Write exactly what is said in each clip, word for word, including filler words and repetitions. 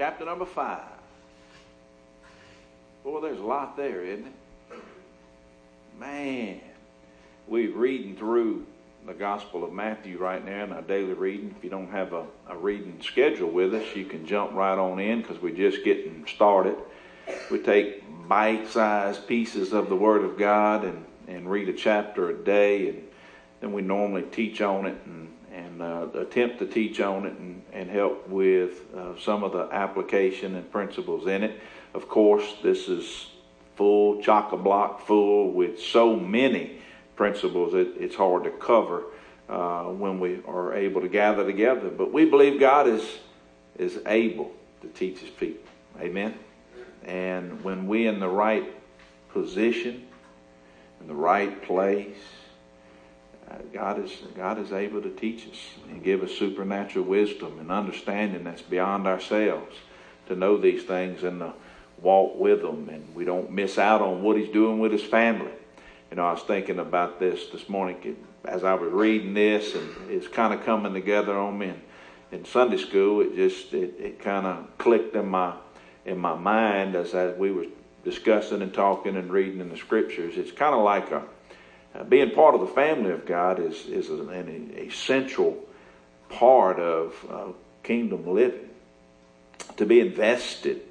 Chapter number five. Boy, there's a lot there, isn't it? Man, we're reading through the Gospel of Matthew right now in our daily reading. If you don't have a, a reading schedule with us, you can jump right on in because we're just getting started. We take bite-sized pieces of the Word of God and, and read a chapter a day, and then we normally teach on it and, and uh, attempt to teach on it and, and help with uh, some of the application and principles in it. Of course, this is full, chock-a-block full with so many principles it, it's hard to cover uh, when we are able to gather together. But we believe God is, is able to teach His people. Amen? And when we're in the right position, in the right place, uh, God is God is able to teach us and give us supernatural wisdom and understanding that's beyond ourselves to know these things and to walk with them. And we don't miss out on what He's doing with His family. You know, I was thinking about this this morning as I was reading this, and it's kind of coming together on me. And in Sunday school, it just it, it kind of clicked in my in my mind as I, we were discussing and talking and reading in the scriptures. It's kind of like a, uh, being part of the family of God is, is an essential part of uh, kingdom living, to be invested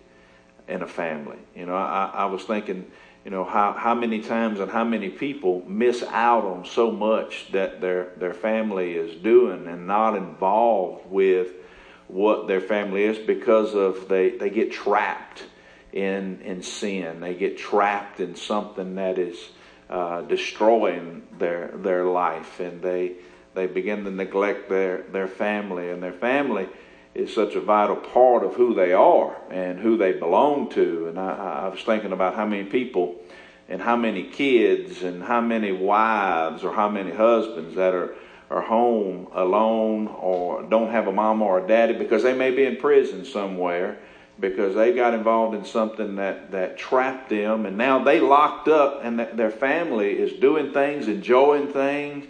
in a family. You know, I, I was thinking, you know, how, how many times and how many people miss out on so much that their, their family is doing and not involved with what their family is because of they, they get trapped in in sin. They get trapped in something that is uh, destroying their their life, and they they begin to neglect their, their family, and their family is such a vital part of who they are and who they belong to. And I, I was thinking about how many people and how many kids and how many wives or how many husbands that are or home alone or don't have a mama or a daddy because they may be in prison somewhere because they got involved in something that, that trapped them, and now they locked up, and th- their family is doing things, enjoying things,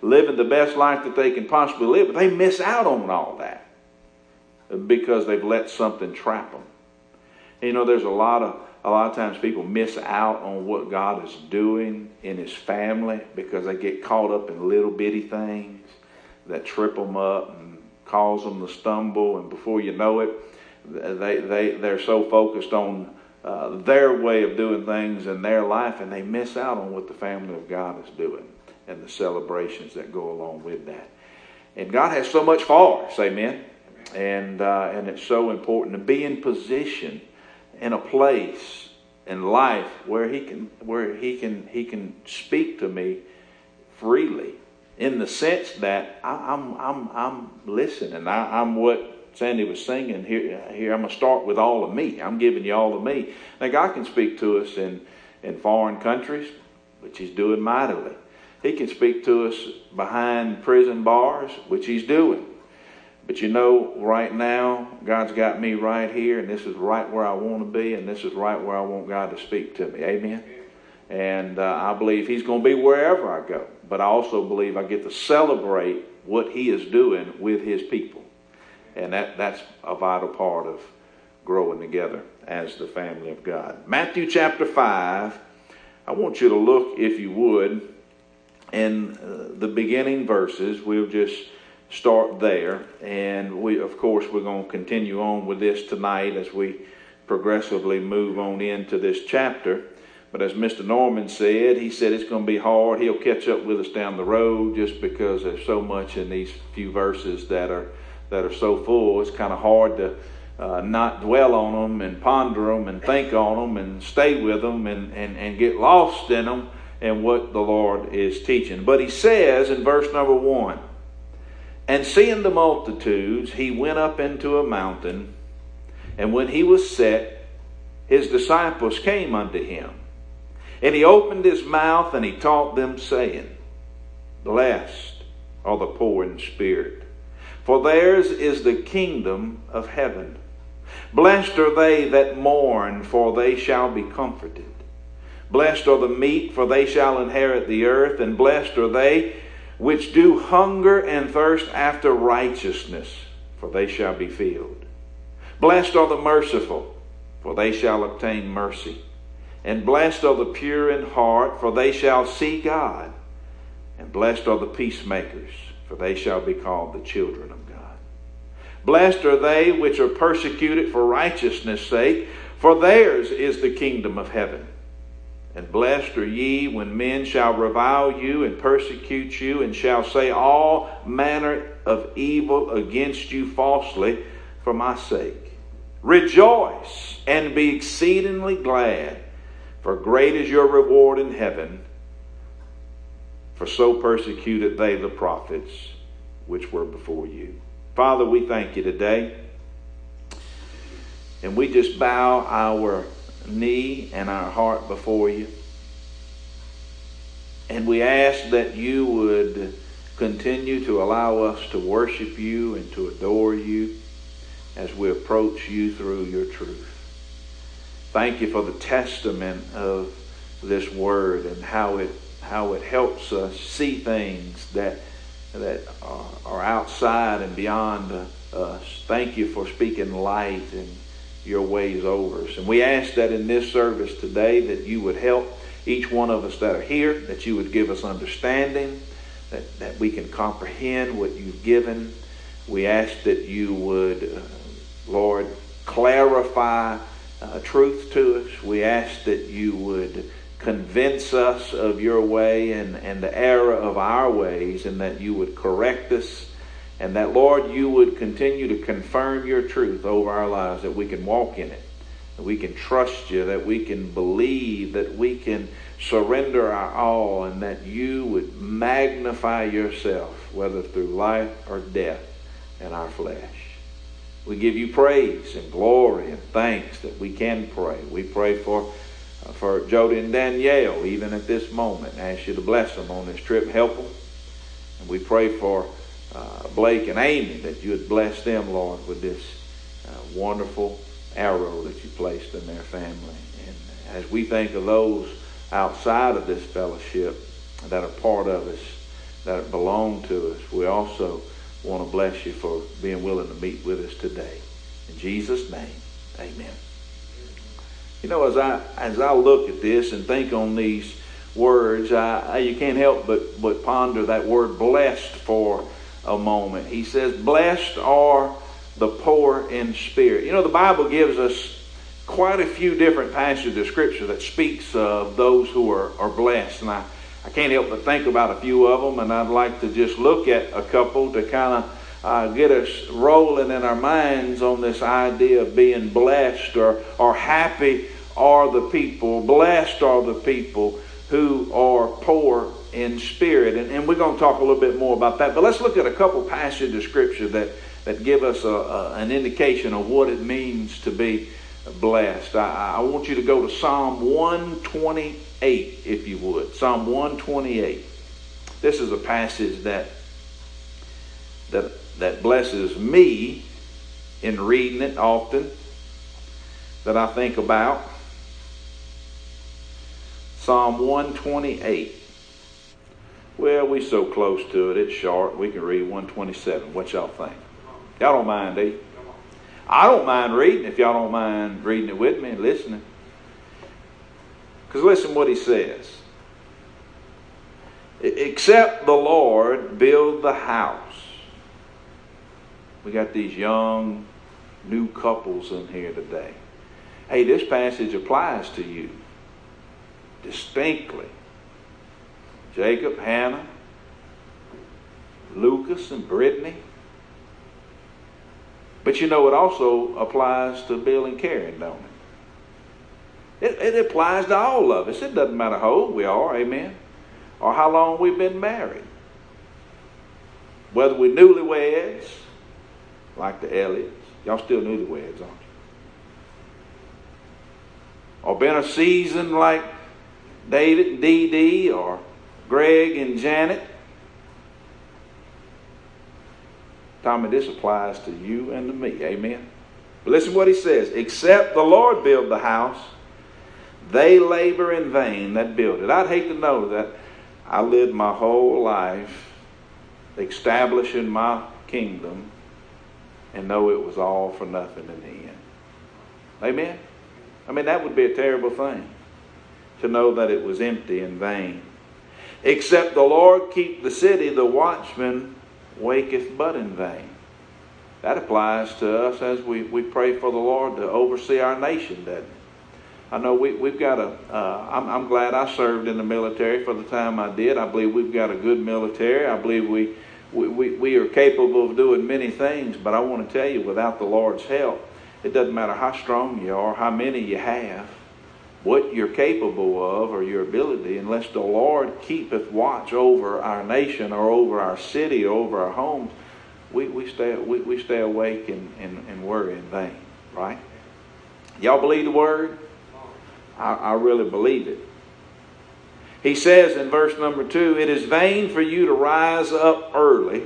living the best life that they can possibly live, but they miss out on all that because they've let something trap them. And you know, there's a lot of a lot of times people miss out on what God is doing in His family because they get caught up in little bitty things that trip them up and cause them to stumble. And before you know it, they, they, they're so focused on uh, their way of doing things in their life, and they miss out on what the family of God is doing and the celebrations that go along with that. And God has so much for us, amen? And, uh, and it's so important to be in position in a place in life where he can where he can he can speak to me freely, in the sense that I, I'm I'm I'm listening. I, I'm what Sandy was singing here. Here I'm gonna start with all of me. I'm giving you all of me. Now God can speak to us in in foreign countries, which He's doing mightily. He can speak to us behind prison bars, which He's doing. But you know, right now, God's got me right here, and this is right where I want to be, and this is right where I want God to speak to me. Amen? And uh, I believe He's going to be wherever I go. But I also believe I get to celebrate what He is doing with His people. And that, that's a vital part of growing together as the family of God. Matthew chapter five, I want you to look, if you would, in uh, the beginning verses. We'll just start there, and we of course we're going to continue on with this tonight as we progressively move on into this chapter. But as Mister Norman said, he said it's going to be hard. He'll catch up with us down the road just because there's so much in these few verses that are that are so full. It's kind of hard to uh, not dwell on them and ponder them and think on them and stay with them and and, and get lost in them and what the Lord is teaching. But He says in verse number one, "And seeing the multitudes, He went up into a mountain, and when He was set, His disciples came unto Him. And He opened His mouth, and He taught them, saying, Blessed are the poor in spirit, for theirs is the kingdom of heaven. Blessed are they that mourn, for they shall be comforted. Blessed are the meek, for they shall inherit the earth, and blessed are they which do hunger and thirst after righteousness, for they shall be filled. Blessed are the merciful, for they shall obtain mercy. And blessed are the pure in heart, for they shall see God. And blessed are the peacemakers, for they shall be called the children of God. Blessed are they which are persecuted for righteousness' sake, for theirs is the kingdom of heaven. And blessed are ye when men shall revile you and persecute you, and shall say all manner of evil against you falsely for my sake. Rejoice and be exceedingly glad, for great is your reward in heaven. For so persecuted they the prophets which were before you. Father, we thank you today. And we just bow our knee and our heart before you. And we ask that you would continue to allow us to worship you and to adore you as we approach you through your truth. Thank you for the testament of this word and how it how it helps us see things that that are, are outside and beyond us. Thank you for speaking light and your ways over us. And we ask that in this service today that you would help each one of us that are here, that you would give us understanding, that, that we can comprehend what you've given. We ask that you would, uh, Lord, clarify uh, truth to us. We ask that you would convince us of your way and, and the error of our ways, and that you would correct us, and that, Lord, you would continue to confirm your truth over our lives, that we can walk in it, that we can trust you, that we can believe, that we can surrender our all, and that you would magnify yourself, whether through life or death, in our flesh. We give you praise and glory and thanks that we can pray. We pray for for Jody and Danielle, even at this moment. Ask you to bless them on this trip. Help them. And we pray for uh, Blake and Amy, that you would bless them, Lord, with this uh, wonderful arrow that you placed in their family. And as we think of those outside of this fellowship that are part of us, that belong to us, we also want to bless you for being willing to meet with us today. In Jesus' name, amen. You know, as I as I look at this and think on these words, I, I, you can't help but, but ponder that word blessed for a moment. He says, blessed are the poor in spirit. You know, the Bible gives us quite a few different passages of Scripture that speaks of those who are, are blessed. And I, I can't help but think about a few of them, and I'd like to just look at a couple to kind of Uh, get us rolling in our minds on this idea of being blessed, or, or happy are the people, blessed are the people who are poor in spirit. And, and we're going to talk a little bit more about that. But let's look at a couple passages of Scripture that, that give us a, a, an indication of what it means to be blessed. I, I want you to go to Psalm one twenty-eight, if you would. Psalm one twenty-eight. This is a passage that that that blesses me in reading it often, that I think about. Psalm one twenty-eight. Well, we're so close to it, it's short. We can read one twenty-seven. What y'all think? Y'all don't mind, do you? I don't mind reading if y'all don't mind reading it with me and listening. Because listen what he says. Except the Lord build the house. We got these young, new couples in here today. Hey, this passage applies to you distinctly. Jacob, Hannah, Lucas, and Brittany. But you know, it also applies to Bill and Karen, don't it? It, it applies to all of us. It doesn't matter how old we are, amen, or how long we've been married. Whether we're newlyweds, like the Elliots. Y'all still newlyweds, aren't you? Or been a season like David and Dee Dee, or Greg and Janet. Tommy, this applies to you and to me. Amen. But listen to what he says. Except the Lord build the house, they labor in vain that build it. I'd hate to know that I lived my whole life establishing my kingdom and know it was all for nothing in the end. Amen? I mean, that would be a terrible thing, to know that it was empty and vain. Except the Lord keep the city, the watchman waketh but in vain. That applies to us as we, we pray for the Lord to oversee our nation, doesn't it? I know we, we've got a, uh, I'm, I'm glad I served in the military for the time I did. I believe we've got a good military. I believe we, we, we, we are capable of doing many things, but I want to tell you, without the Lord's help, it doesn't matter how strong you are, how many you have, what you're capable of or your ability, unless the Lord keepeth watch over our nation or over our city or over our homes, we, we, stay, we, we stay awake and, and, and worry in vain, right? Y'all believe the word? I, I really believe it. He says in verse number two, it is vain for you to rise up early,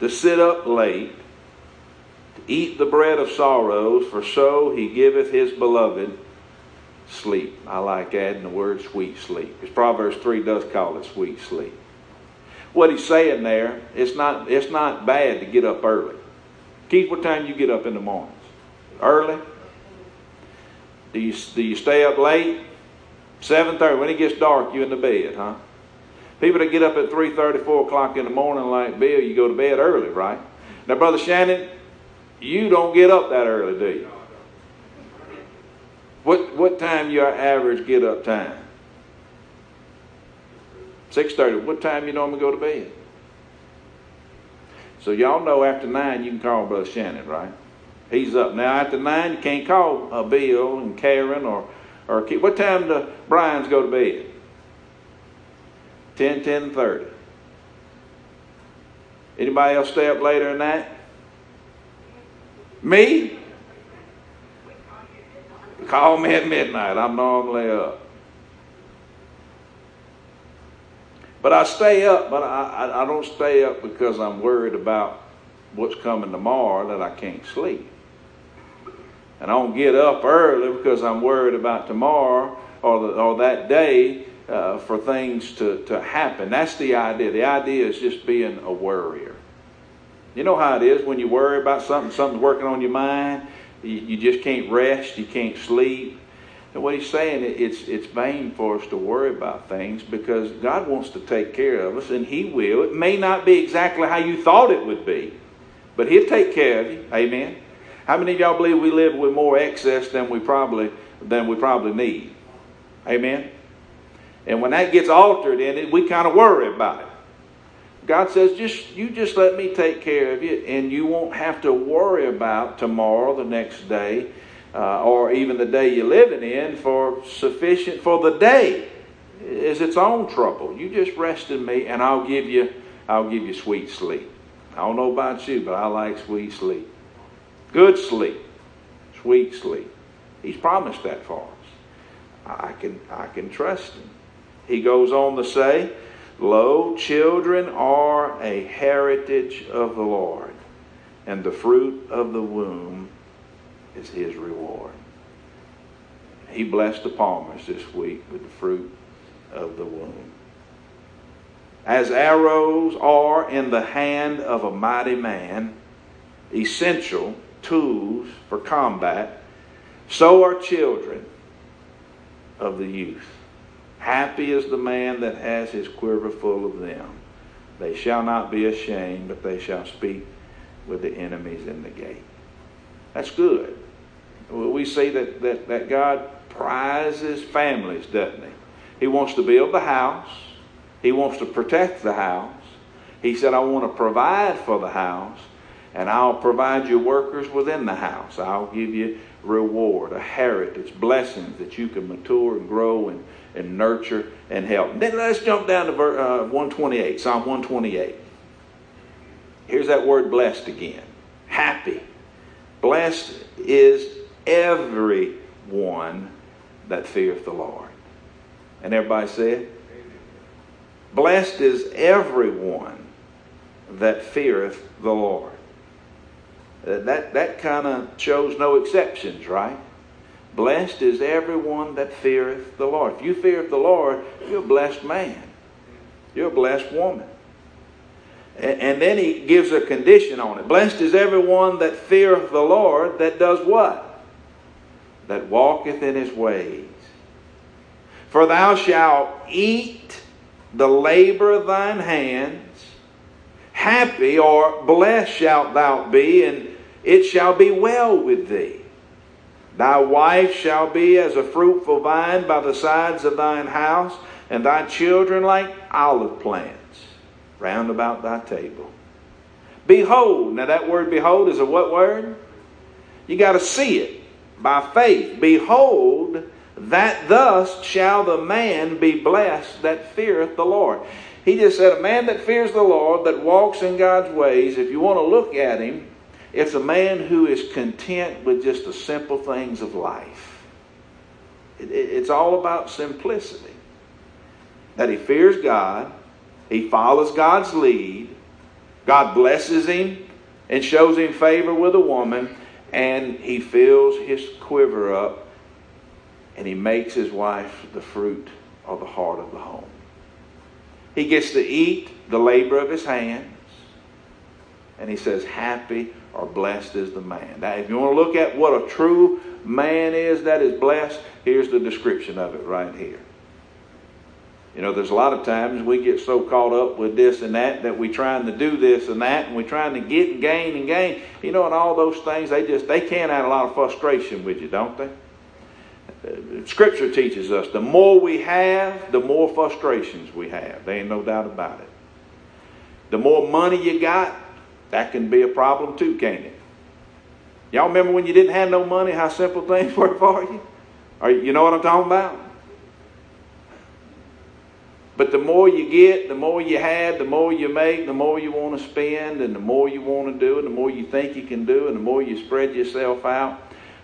to sit up late, to eat the bread of sorrows, for so he giveth his beloved sleep. I like adding the word sweet sleep, because Proverbs three does call it sweet sleep. What he's saying there, it's not, it's not bad to get up early. Keith, what time you get up in the mornings? Early? Do you, do you stay up late? seven thirty, when it gets dark, you in the bed, huh? People that get up at three thirty, four o'clock in the morning like Bill, you go to bed early, right? Now, Brother Shannon, you don't get up that early, do you? What what time your average get-up time? six thirty. What time you normally go to bed? So y'all know after nine you can call Brother Shannon, right? He's up. Now, after nine, you can't call uh, Bill and Karen or, or Keith. What time do Brian's go to bed? ten, ten thirty. Anybody else stay up later than that? Me? Call me at midnight. I'm normally up. But I stay up, but I, I, I don't stay up because I'm worried about what's coming tomorrow that I can't sleep. And I don't get up early because I'm worried about tomorrow or, the, or that day uh, for things to, to happen. That's the idea. The idea is just being a worrier. You know how it is when you worry about something, something's working on your mind, you, you just can't rest, you can't sleep. And what he's saying, it's, it's vain for us to worry about things because God wants to take care of us, and he will. It may not be exactly how you thought it would be, but he'll take care of you. Amen. How many of y'all believe we live with more excess than we probably than we probably need? Amen. And when that gets altered in it, we kind of worry about it. God says, just you just let me take care of you, and you won't have to worry about tomorrow, the next day, uh, or even the day you're living in, for sufficient for the day is its own trouble. You just rest in me, and I'll give you I'll give you sweet sleep. I don't know about you, but I like sweet sleep. Good sleep. Sweet sleep. He's promised that for us. I can, I can trust him. He goes on to say, lo, children are a heritage of the Lord, and the fruit of the womb is his reward. He blessed the Palmers this week with the fruit of the womb. As arrows are in the hand of a mighty man, essential tools for combat, so are children of the youth. Happy is the man that has his quiver full of them. They shall not be ashamed, but they shall speak with the enemies in the gate. That's good. We see that, that, that God prizes families, doesn't he? He wants to build the house. He wants to protect the house. He said, I want to provide for the house, and I'll provide your workers within the house. I'll give you reward, a heritage, blessings that you can mature and grow and, and nurture and help. And then let's jump down to verse, uh, one twenty-eight, Psalm one twenty-eight. Here's that word blessed again. Happy. Blessed is everyone that feareth the Lord. And everybody said, blessed is everyone that feareth the Lord. That, that kind of shows no exceptions, right? Blessed is everyone that feareth the Lord. If you feareth the Lord, you're a blessed man. You're a blessed woman. And then he gives a condition on it. Blessed is everyone that feareth the Lord, that does what? That walketh in his ways. For thou shalt eat the labor of thine hands. Happy or blessed shalt thou be, and it shall be well with thee. Thy wife shall be as a fruitful vine by the sides of thine house, and thy children like olive plants round about thy table. Behold. Now that word behold is a what word? You got to see it by faith. Behold, that thus shall the man be blessed that feareth the Lord. He just said a man that fears the Lord, that walks in God's ways, if you want to look at him, it's a man who is content with just the simple things of life. It, it, it's all about simplicity. That he fears God, he follows God's lead, God blesses him and shows him favor with a woman, and he fills his quiver up, and he makes his wife the fruit of the heart of the home. He gets to eat the labor of his hands, and he says, happy or blessed is the man. Now, if you want to look at what a true man is that is blessed, here's the description of it right here. You know, there's a lot of times we get so caught up with this and that that we're trying to do this and that, and we're trying to get and gain and gain. You know, and all those things, they just, they can add a lot of frustration with you, don't they? Uh, scripture teaches us the more we have, the more frustrations we have. There ain't no doubt about it. The more money you got, that can be a problem too, can't it? Y'all remember when you didn't have no money, how simple things were for you? Or, you know what I'm talking about? But the more you get, the more you have, the more you make, the more you want to spend, and the more you want to do, and the more you think you can do, and the more you spread yourself out.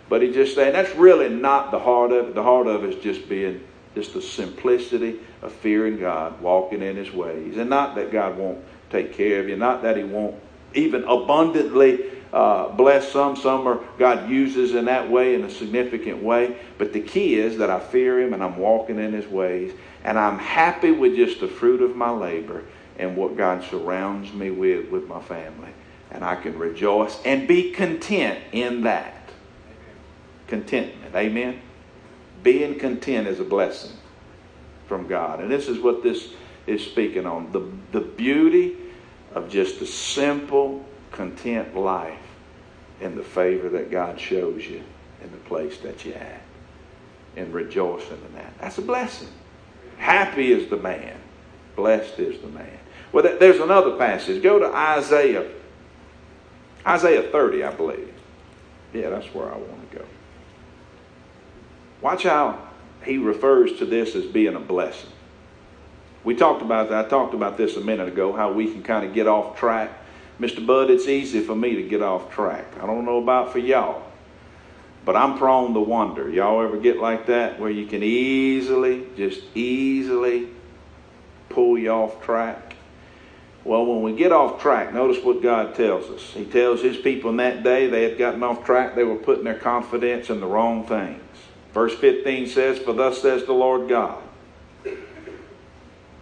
But he just saying that's really not the heart of it. The heart of it is just being just the simplicity of fearing God, walking in his ways. And not that God won't take care of you, not that he won't even abundantly uh, bless some, some are God uses in that way, in a significant way. But the key is that I fear him and I'm walking in his ways. And I'm happy with just the fruit of my labor and what God surrounds me with, with my family. And I can rejoice and be content in that. Contentment, amen? Being content is a blessing from God. And this is what this is speaking on. The, the beauty of just the simple, content life and the favor that God shows you in the place that you're at. And rejoicing in that. That's a blessing. Happy is the man. Blessed is the man. Well, there's another passage. Go to Isaiah. Isaiah thirty, I believe. Yeah, that's where I want to go. Watch how he refers to this as being a blessing. We talked about that. I talked about this a minute ago, how we can kind of get off track. Mister Bud, it's easy for me to get off track. I don't know about for y'all, but I'm prone to wonder. Y'all ever get like that where you can easily, just easily pull you off track? Well, when we get off track, notice what God tells us. He tells his people in that day they had gotten off track. They were putting their confidence in the wrong things. Verse fifteen says, for thus says the Lord God.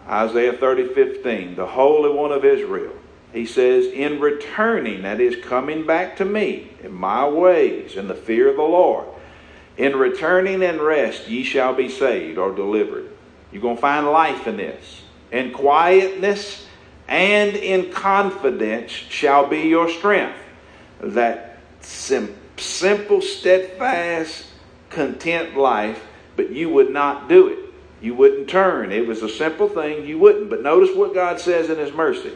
Isaiah thirty fifteen, the Holy One of Israel. He says, in returning, that is coming back to me in my ways, in the fear of the Lord. In returning and rest, ye shall be saved or delivered. You're going to find life in this. In quietness and in confidence shall be your strength. That sim- simple, steadfast, content life, but you would not do it. You wouldn't turn. It was a simple thing. You wouldn't. But notice what God says in his mercy.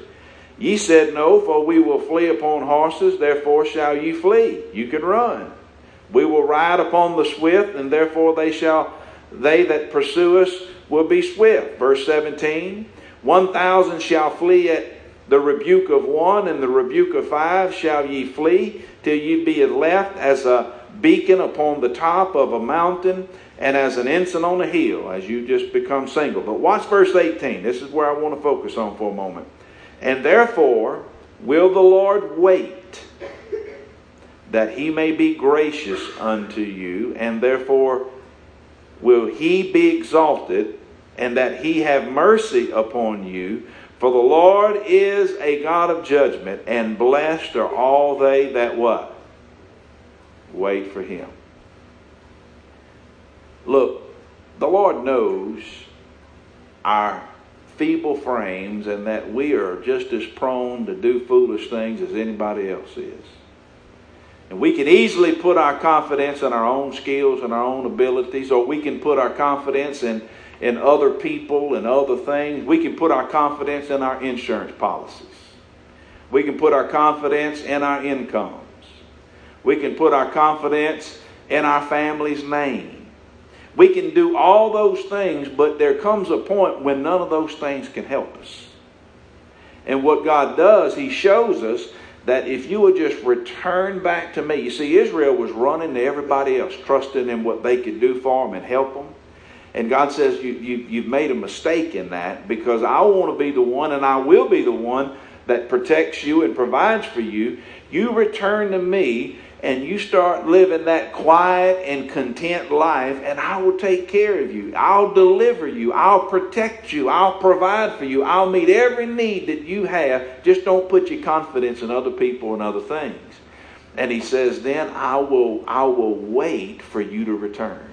Ye said no, for we will flee upon horses, therefore shall ye flee. You can run. We will ride upon the swift, and therefore they shall they that pursue us will be swift. Verse seventeen, one thousand shall flee at the rebuke of one, and the rebuke of five shall ye flee, till ye be left as a beacon upon the top of a mountain, and as an ensign on a hill, as you just become single. But watch verse eighteen. This is where I want to focus on for a moment. And therefore will the Lord wait, that he may be gracious unto you, and therefore will he be exalted, and that he have mercy upon you. For the Lord is a God of judgment, and blessed are all they that what? Wait for him. Look, the Lord knows our feeble frames and that we are just as prone to do foolish things as anybody else is. And we can easily put our confidence in our own skills and our own abilities, or we can put our confidence in, in other people and other things. We can put our confidence in our insurance policies. We can put our confidence in our incomes. We can put our confidence in our family's name. We can do all those things, but there comes a point when none of those things can help us. And what God does, he shows us that if you would just return back to me. You see, Israel was running to everybody else, trusting in what they could do for them and help them. And God says, you, you, you've made a mistake in that, because I want to be the one, and I will be the one that protects you and provides for you. You return to me and you start living that quiet and content life, and I will take care of you. I'll deliver you. I'll protect you. I'll provide for you. I'll meet every need that you have. Just don't put your confidence in other people and other things. And he says, then I will, I will wait for you to return.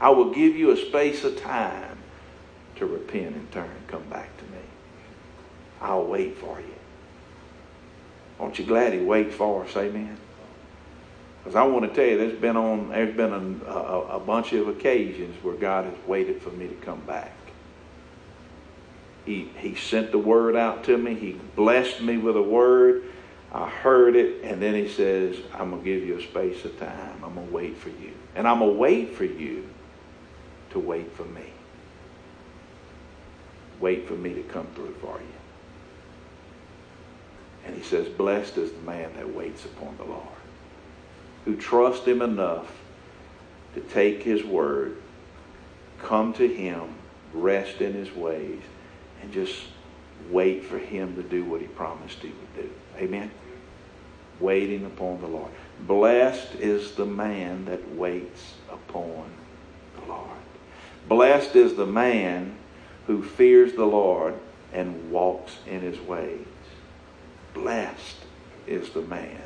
I will give you a space of time to repent and turn and come back to me. I'll wait for you. Aren't you glad he waited for us? Amen. Because I want to tell you, there's been on there's been a, a, a bunch of occasions where God has waited for me to come back. He he sent the word out to me. He blessed me with a word. I heard it, and then he says, "I'm gonna give you a space of time. I'm gonna wait for you, and I'm gonna wait for you to wait for me. Wait for me to come through for you." And he says, blessed is the man that waits upon the Lord, who trusts him enough to take his word, come to him, rest in his ways, and just wait for him to do what he promised he would do. Amen? Waiting upon the Lord. Blessed is the man that waits upon the Lord. Blessed is the man who fears the Lord and walks in his ways. Blessed is the man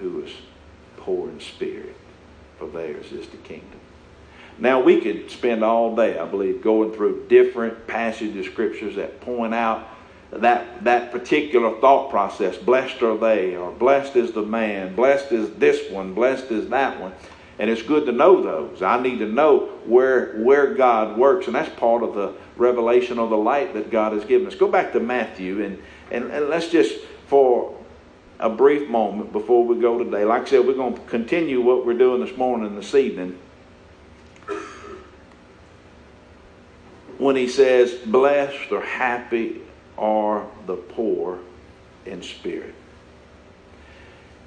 who is poor in spirit, for theirs is the kingdom. Now, we could spend all day, I believe, going through different passages of scriptures that point out that, that particular thought process. Blessed are they, or blessed is the man, blessed is this one, blessed is that one. And it's good to know those. I need to know where, where God works, and that's part of the revelation of the light that God has given us. Go back to Matthew, and, and, and let's just, for a brief moment before we go today, like I said, we're going to continue what we're doing this morning and this evening. When he says, blessed or happy are the poor in spirit.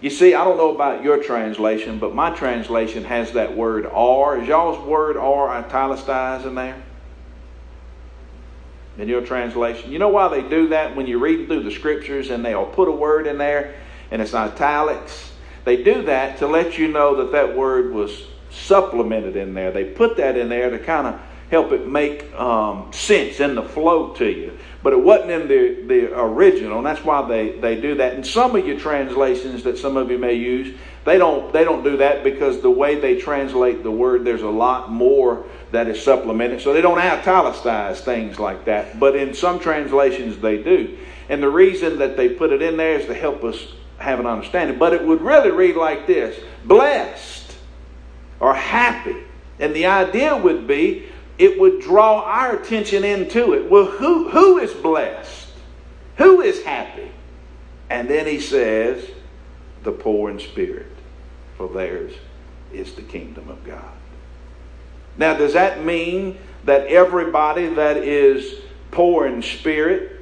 You see, I don't know about your translation, but my translation has that word "are." Is y'all's word "are" italicized in there? In your translation? You know why they do that when you're reading through the scriptures and they'll put a word in there and it's italics? They do that to let you know that that word was supplemented in there. They put that in there to kind of help it make um, sense in the flow to you. But it wasn't in the, the original, and that's why they, they do that. And some of your translations that some of you may use, they don't they don't do that, because the way they translate the word, there's a lot more that is supplemented. So they don't italicize things like that. But in some translations they do. And the reason that they put it in there is to help us have an understanding. But it would really read like this: blessed or happy. And the idea would be, it would draw our attention into it. Well, who, who is blessed? Who is happy? And then he says, the poor in spirit, for theirs is the kingdom of God. Now, does that mean that everybody that is poor in spirit,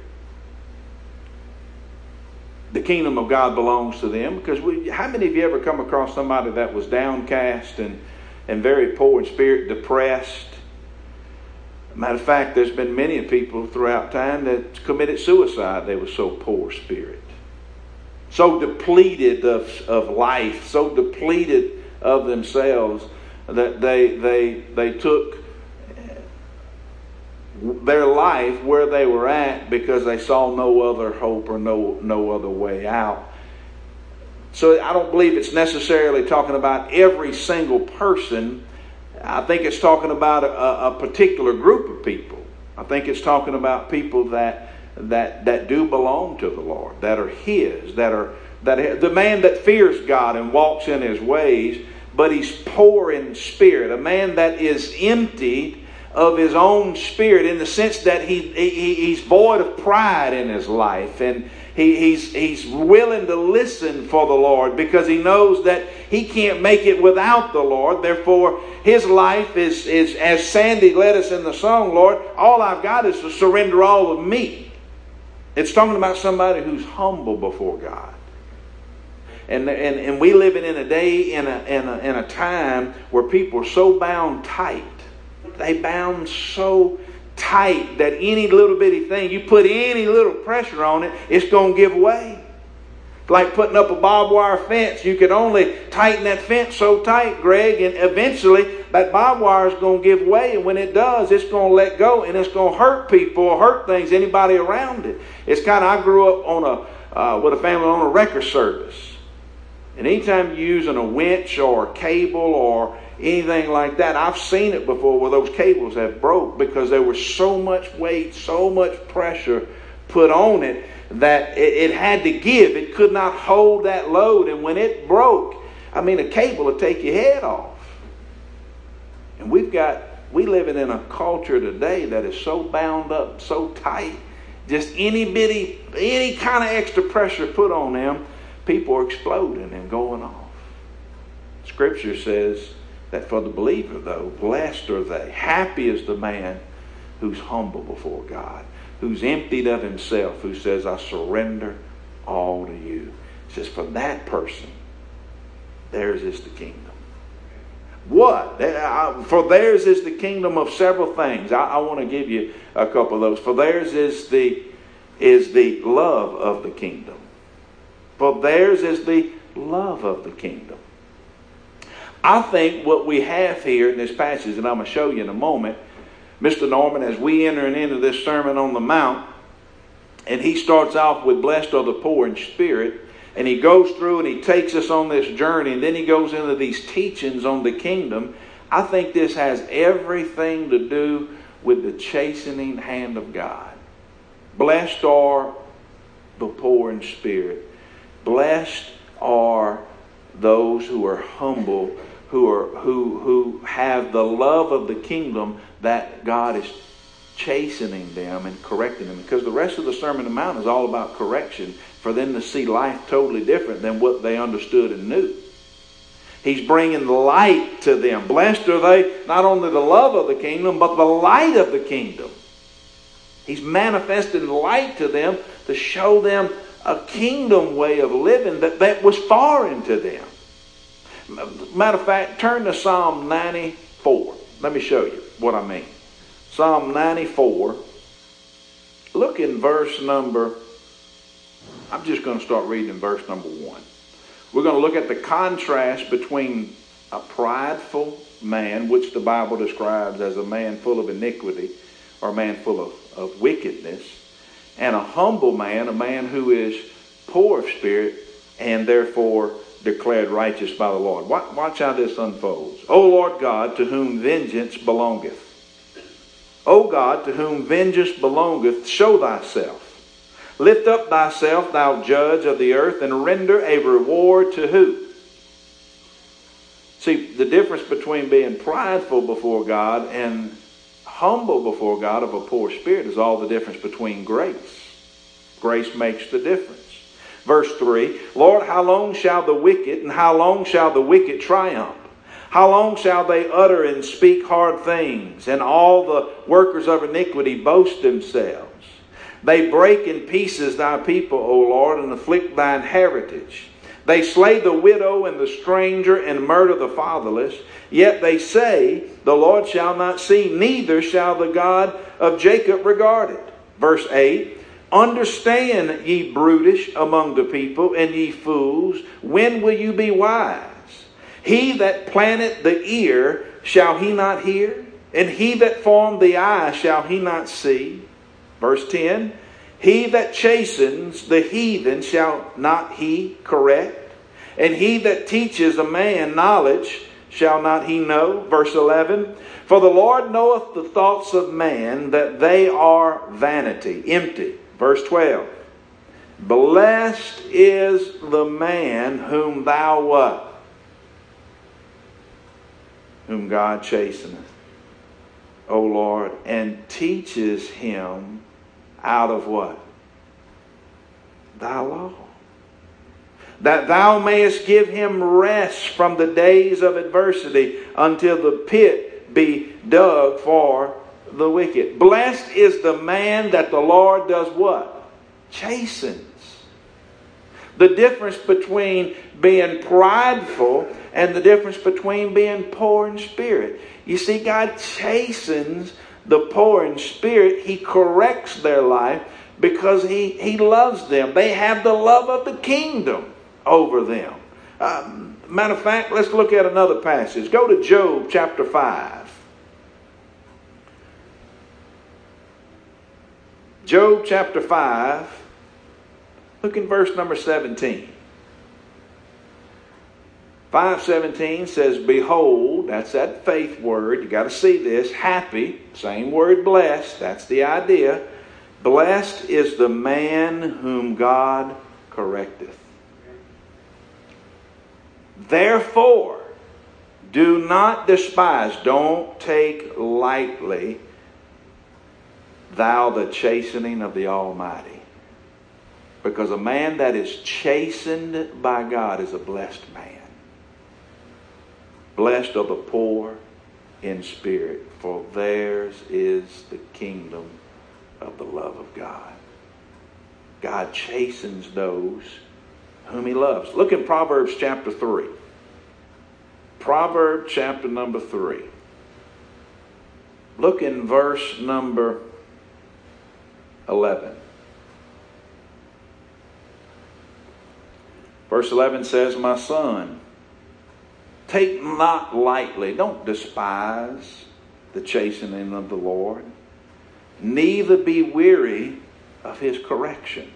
the kingdom of God belongs to them? Because we, how many of you ever come across somebody that was downcast and, and very poor in spirit, depressed? Matter of fact, there's been many people throughout time that committed suicide. They were so poor spirit, so depleted of, of life, so depleted of themselves that they they they took their life where they were at because they saw no other hope or no, no other way out. So I don't believe it's necessarily talking about every single person. I think it's talking about a, a particular group of people. I think it's talking about people that that that do belong to the Lord, that are His, that are that the man that fears God and walks in His ways, but he's poor in spirit, a man that is emptied of his own spirit in the sense that he, he he's void of pride in his life, and he, he's he's willing to listen for the Lord because he knows that he can't make it without the Lord. Therefore, his life is is as Sandy led us in the song, Lord, all I've got is to surrender all of me. It's talking about somebody who's humble before God. And and, and we living in a day in a in a in a time where people are so bound tight. They bound so tight that any little bitty thing, you put any little pressure on it, it's going to give way. Like putting up a barbed wire fence, you can only tighten that fence so tight, Greg, and eventually that barbed wire is going to give way. And when it does, it's going to let go, and it's going to hurt people or hurt things, anybody around it. It's kind of, I grew up on a uh, with a family on a wrecker service. And anytime you're using a winch or a cable or anything like that, I've seen it before where those cables have broke because there was so much weight, so much pressure put on it that it, it had to give. It could not hold that load. And when it broke, I mean, a cable would take your head off. And we've got, we living in a culture today that is so bound up, so tight, just any bitty, any kind of extra pressure put on them, people are exploding and going off. Scripture says that for the believer, though, blessed are they. Happy is the man who's humble before God, who's emptied of himself, who says, I surrender all to you. It says, for that person, theirs is the kingdom. What? For theirs is the kingdom of several things. I, I want to give you a couple of those. For theirs is the, is the love of the kingdom. For theirs is the love of the kingdom. I think what we have here in this passage, and I'm going to show you in a moment, Mister Norman, as we enter into this Sermon on the Mount, and he starts off with blessed are the poor in spirit, and he goes through and he takes us on this journey, and then he goes into these teachings on the kingdom. I think this has everything to do with the chastening hand of God. Blessed are the poor in spirit. Blessed are those who are humble, who are who who have the love of the kingdom, that God is chastening them and correcting them. Because the rest of the Sermon on the Mount is all about correction, for them to see life totally different than what they understood and knew. He's bringing light to them. Blessed are they, not only the love of the kingdom, but the light of the kingdom. He's manifesting light to them to show them a kingdom way of living that, that was foreign to them. Matter of fact, turn to Psalm ninety-four. Let me show you what I mean. Psalm ninety-four. Look in verse number... I'm just going to start reading in verse number one. We're going to look at the contrast between a prideful man, which the Bible describes as a man full of iniquity, or a man full of, of wickedness, and a humble man, a man who is poor of spirit and therefore declared righteous by the Lord. Watch how this unfolds. O Lord God, to whom vengeance belongeth. O God, to whom vengeance belongeth, show thyself. Lift up thyself, thou judge of the earth, and render a reward to who? See, the difference between being prideful before God and humble before God of a poor spirit is all the difference between grace. Grace makes the difference. Verse three, Lord, how long shall the wicked, and how long shall the wicked triumph? How long shall they utter and speak hard things, and all the workers of iniquity boast themselves? They break in pieces thy people, O Lord, and afflict thine heritage. They slay the widow and the stranger and murder the fatherless. Yet they say, the Lord shall not see, neither shall the God of Jacob regard it. Verse eight, understand, ye brutish among the people, and ye fools, when will you be wise? He that planted the ear, shall he not hear? And he that formed the eye, shall he not see? Verse ten, he that chastens the heathen, shall not he correct? And he that teaches a man knowledge, shall not he know? Verse eleven, for the Lord knoweth the thoughts of man, that they are vanity, empty. Verse twelve, blessed is the man whom thou what? Whom God chasteneth, O Lord, and teaches him out of what? Thy law. That thou mayest give him rest from the days of adversity, until the pit be dug for the wicked. Blessed is the man that the Lord does what? Chastens. The difference between being prideful and the difference between being poor in spirit. You see, God chastens the poor in spirit. He corrects their life because he, he loves them. They have the love of the kingdom over them. Um, matter of fact, let's look at another passage. Go to Job chapter five. Job chapter five. Look in verse number seventeen. five seventeen says, behold, that's that faith word. You got to see this. Happy, same word blessed. That's the idea. Blessed is the man whom God correcteth. Therefore, do not despise, don't take lightly, thou the chastening of the Almighty. Because a man that is chastened by God is a blessed man. Blessed are the poor in spirit, for theirs is the kingdom of the love of God. God chastens those whom he loves. Look in Proverbs chapter three. Proverbs chapter number three. Look in verse number eleven. Verse eleven says, my son, take not lightly, don't despise the chastening of the Lord, neither be weary of his correction.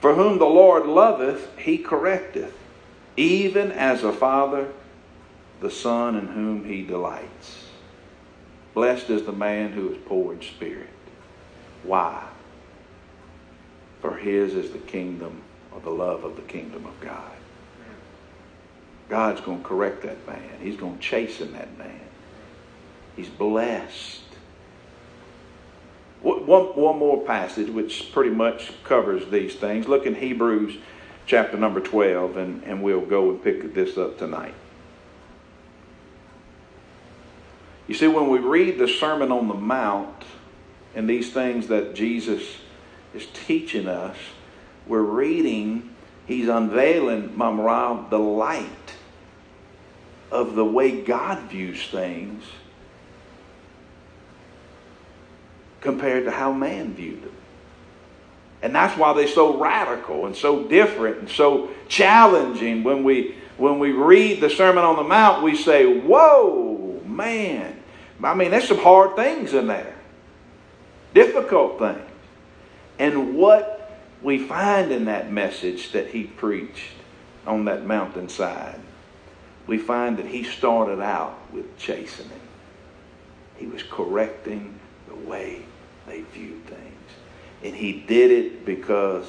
For whom the Lord loveth, he correcteth, even as a father the son in whom he delights. Blessed is the man who is poor in spirit. Why? For his is the kingdom, or the love of the kingdom of God. God's going to correct that man. He's going to chasten that man. He's blessed. One, one more passage which pretty much covers these things. Look in Hebrews chapter number twelve, and, and we'll go and pick this up tonight. You see, when we read the Sermon on the Mount and these things that Jesus is teaching us, we're reading, he's unveiling, my morale, the light of the way God views things compared to how man viewed them. And that's why they're so radical and so different and so challenging. When we when we read the Sermon on the Mount, we say, whoa, man. I mean, there's some hard things in there. Difficult things. And what we find in that message that he preached on that mountainside, we find that he started out with chastening. He was correcting the way they viewed things. And he did it because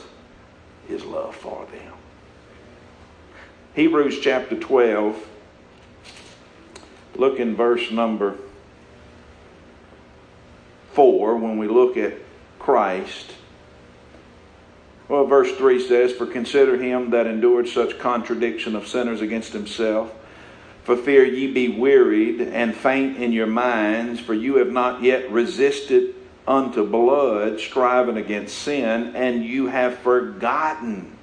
his love for them. Hebrews chapter twelve, look in verse number four, when we look at Christ. Well, verse three says, for consider him that endured such contradiction of sinners against himself, for fear ye be wearied and faint in your minds, for you have not yet resisted unto blood, striving against sin, and you have forgotten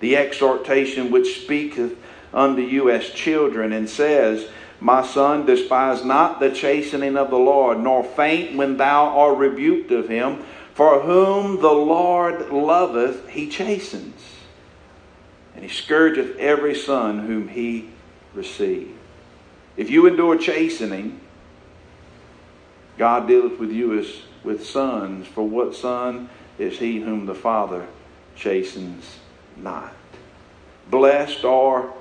the exhortation which speaketh unto you as children, and says, my son, despise not the chastening of the Lord, nor faint when thou art rebuked of him, for whom the Lord loveth, he chastens, and he scourgeth every son whom he receive. If you endure chastening, God dealeth with you as with sons, for what son is he whom the Father chastens not? Blessed are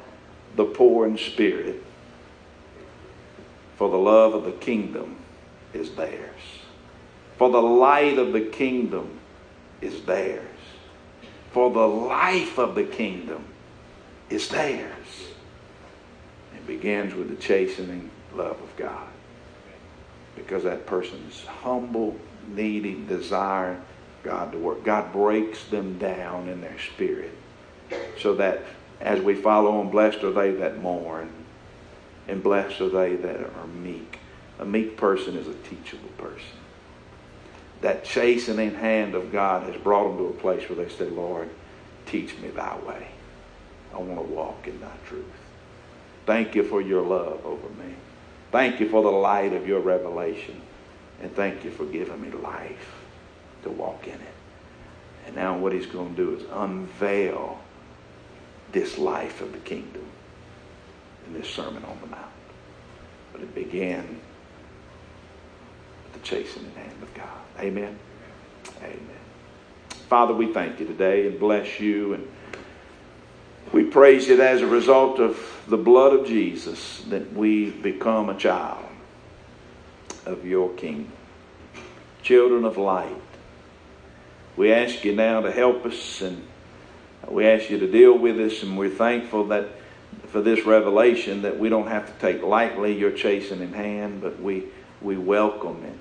the poor in spirit, for the love of the kingdom is theirs. For the light of the kingdom is theirs. For the life of the kingdom is theirs. It begins with the chastening love of God, because that person's humble, needy desire God to work. God breaks them down in their spirit, so that as we follow on, blessed are they that mourn, and blessed are they that are meek. A meek person is a teachable person. That chastening hand of God has brought them to a place where they say, Lord, teach me thy way. I want to walk in thy truth. Thank you for your love over me. Thank you for the light of your revelation. And thank you for giving me life to walk in it. And now what he's going to do is unveil this life of the kingdom in this Sermon on the Mount. But it began with the chastening hand of God. Amen? Amen. Father, we thank you today and bless you, and we praise you that as a result of the blood of Jesus that we become a child of your kingdom, children of light. We ask you now to help us, and we ask you to deal with us, and we're thankful that for this revelation that we don't have to take lightly your chastening hand, but we, we welcome it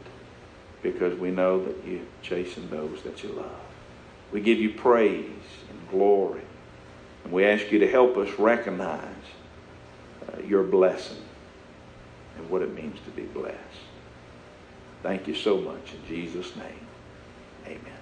because we know that you chasten those that you love. We give you praise and glory, and we ask you to help us recognize uh, your blessing and what it means to be blessed. Thank you so much. In Jesus' name, amen.